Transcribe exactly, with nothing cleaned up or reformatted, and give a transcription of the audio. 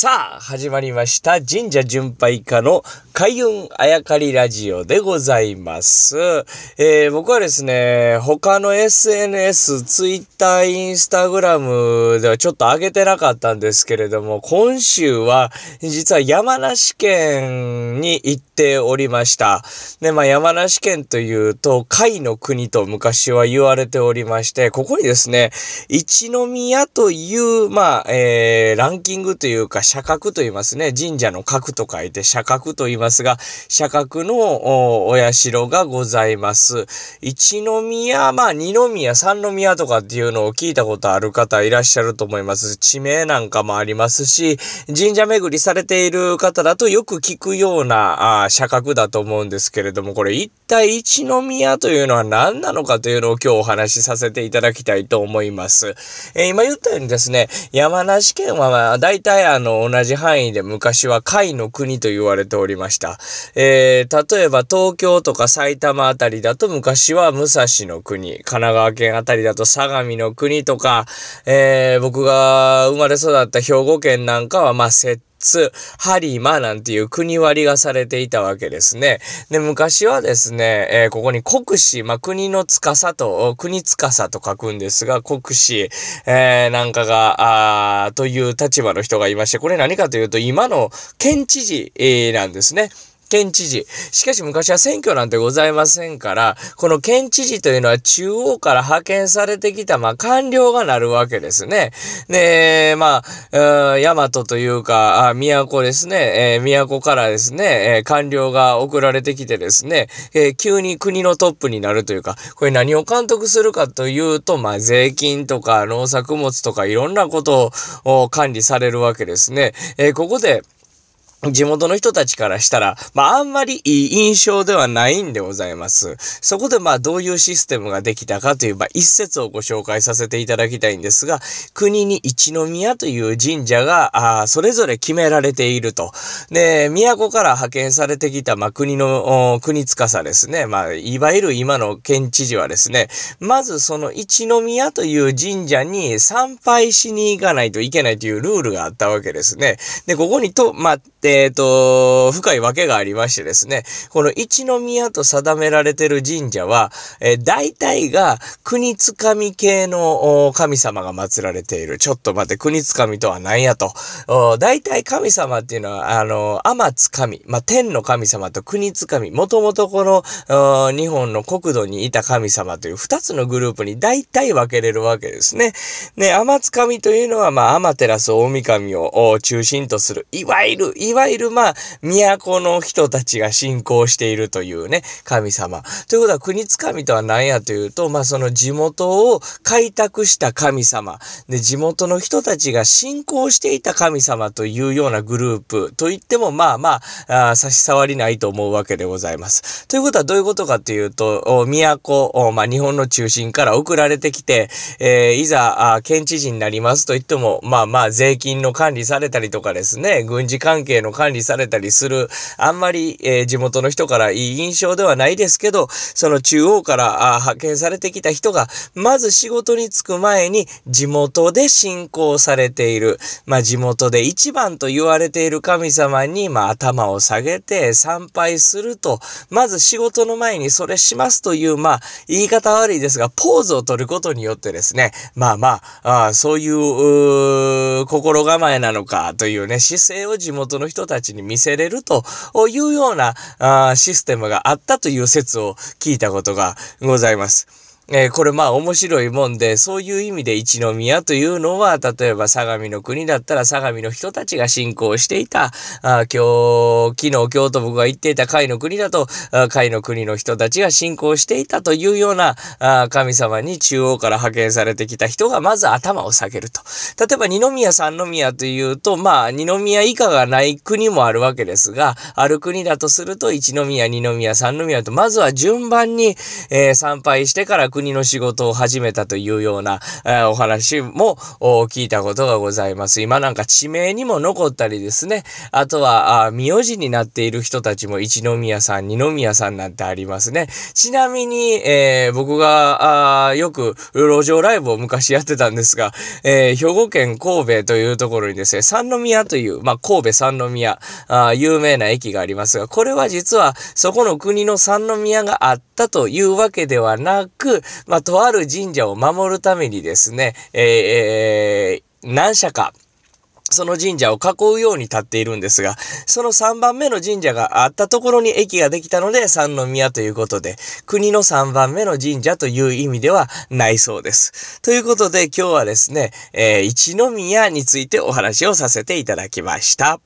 さあ始まりました、神社巡拝家の開運あやかりラジオでございます。えー、僕はですね、他の エスエヌエス、ツイッター、インスタグラムではちょっと上げてなかったんですけれども、今週は実は山梨県に行っておりました。で、まあ、山梨県というと貝の国と昔は言われておりまして、ここにですね、一宮という、まあえー、ランキングというか社格と言いますね。神社の格と書いて社格と言いますが、社格の お, お社がございます。一宮、まあ二宮、三宮とかっていうのを聞いたことある方いらっしゃると思います。地名なんかもありますし、神社巡りされている方だとよく聞くような社格だと思うんですけれども、これ一体一宮というのは何なのかというのを今日お話しさせていただきたいと思います。えー、今言ったようにですね、山梨県はだいたいあの同じ範囲で昔は貝の国と言われておりました。えー、例えば東京とか埼玉あたりだと昔は武蔵の国、神奈川県あたりだと相模の国とか、えー、僕が生まれ育った兵庫県なんかはまあ摂津、播磨なんていう国割がされていたわけですね。で、昔はですね、えー、ここに国司、まあ、国の司と、国司と書くんですが、国司、えー、なんかが、あという立場の人がいまして、これ何かというと、今の県知事、えー、なんですね。県知事。しかし昔は選挙なんてございませんから、この県知事というのは中央から派遣されてきた、まあ、官僚がなるわけですね。で、まあ、大和というか、あ都ですね、えー、都からですね、えー、官僚が送られてきてですね、えー、急に国のトップになるというか、これ何を監督するかというと、まあ、税金とか農作物とかいろんなことを管理されるわけですね。えー、ここで、地元の人たちからしたら、まあ、あんまりいい印象ではないんでございます。そこで、まあ、どういうシステムができたかという、まあ、一節をご紹介させていただきたいんですが、国に一宮という神社が、あそれぞれ決められていると。で、都から派遣されてきた、まあ、国の、国司ですね。まあ、いわゆる今の県知事はですね、まずその一宮という神社に参拝しに行かないといけないというルールがあったわけですね。で、ここにと、まあ、えっと、深いわけがありましてですね、この一宮と定められている神社は、えー、大体が国つかみ系の神様が祀られている。ちょっと待って、国つかみとは何やと。大体神様っていうのは、あの、天つかみ、まあ、天の神様と国つかみ、もともとこの日本の国土にいた神様という二つのグループに大体分けれるわけですね。ね、天つかみというのは、まあ、天照大神を中心とする、いわゆる、いわゆるいわゆる、まあ、都の人たちが信仰しているというね、神様。ということは、国つかみとは何やというと、まあ、その地元を開拓した神様。で、地元の人たちが信仰していた神様というようなグループといっても、まあまあ、あ差し障りないと思うわけでございます。ということは、どういうことかというと、都、まあ、日本の中心から送られてきて、えー、いざ、県知事になりますといっても、まあまあ、税金の管理されたりとかですね、軍事関係の管理されたりする、あんまり、えー、地元の人からいい印象ではないですけど、その中央から派遣されてきた人がまず仕事に就く前に地元で信仰されている、まあ、地元で一番と言われている神様に、まあ、頭を下げて参拝すると、まず仕事の前にそれしますという、まあ、言い方悪いですがポーズを取ることによってですね、まあまあ、あそういう、うー心構えなのかというね、姿勢を地元の人人たちに見せれるというようなあシステムがあったという説を聞いたことがございます。えー、これまあ面白いもんで、そういう意味で一宮というのは、例えば相模の国だったら相模の人たちが信仰していた、あ今日、昨日今日と僕が言っていた甲斐の国だと、あ甲斐の国の人たちが信仰していたというようなあ神様に中央から派遣されてきた人がまず頭を下げると。例えば二宮三宮というと、まあ二宮以下がない国もあるわけですが、ある国だとすると一宮二宮三宮とまずは順番に、えー、参拝してから国国の仕事を始めたというような、えー、お話も聞いたことがございます。今なんか地名にも残ったりですね、あとはあ名字になっている人たちも一宮さん、二宮さんなんてありますね。ちなみに、えー、僕があよく路上ライブを昔やってたんですが、えー、兵庫県神戸というところにですね、三宮という、まあ、神戸三宮あ有名な駅がありますが、これは実はそこの国の三宮があったというわけではなく、まあ、とある神社を守るためにですね、えー、何社かその神社を囲うように立っているんですが、そのさんばんめの神社があったところに駅ができたので三宮ということで、国のさんばんめの神社という意味ではないそうです。ということで今日はですね、えー、一宮についてお話をさせていただきました。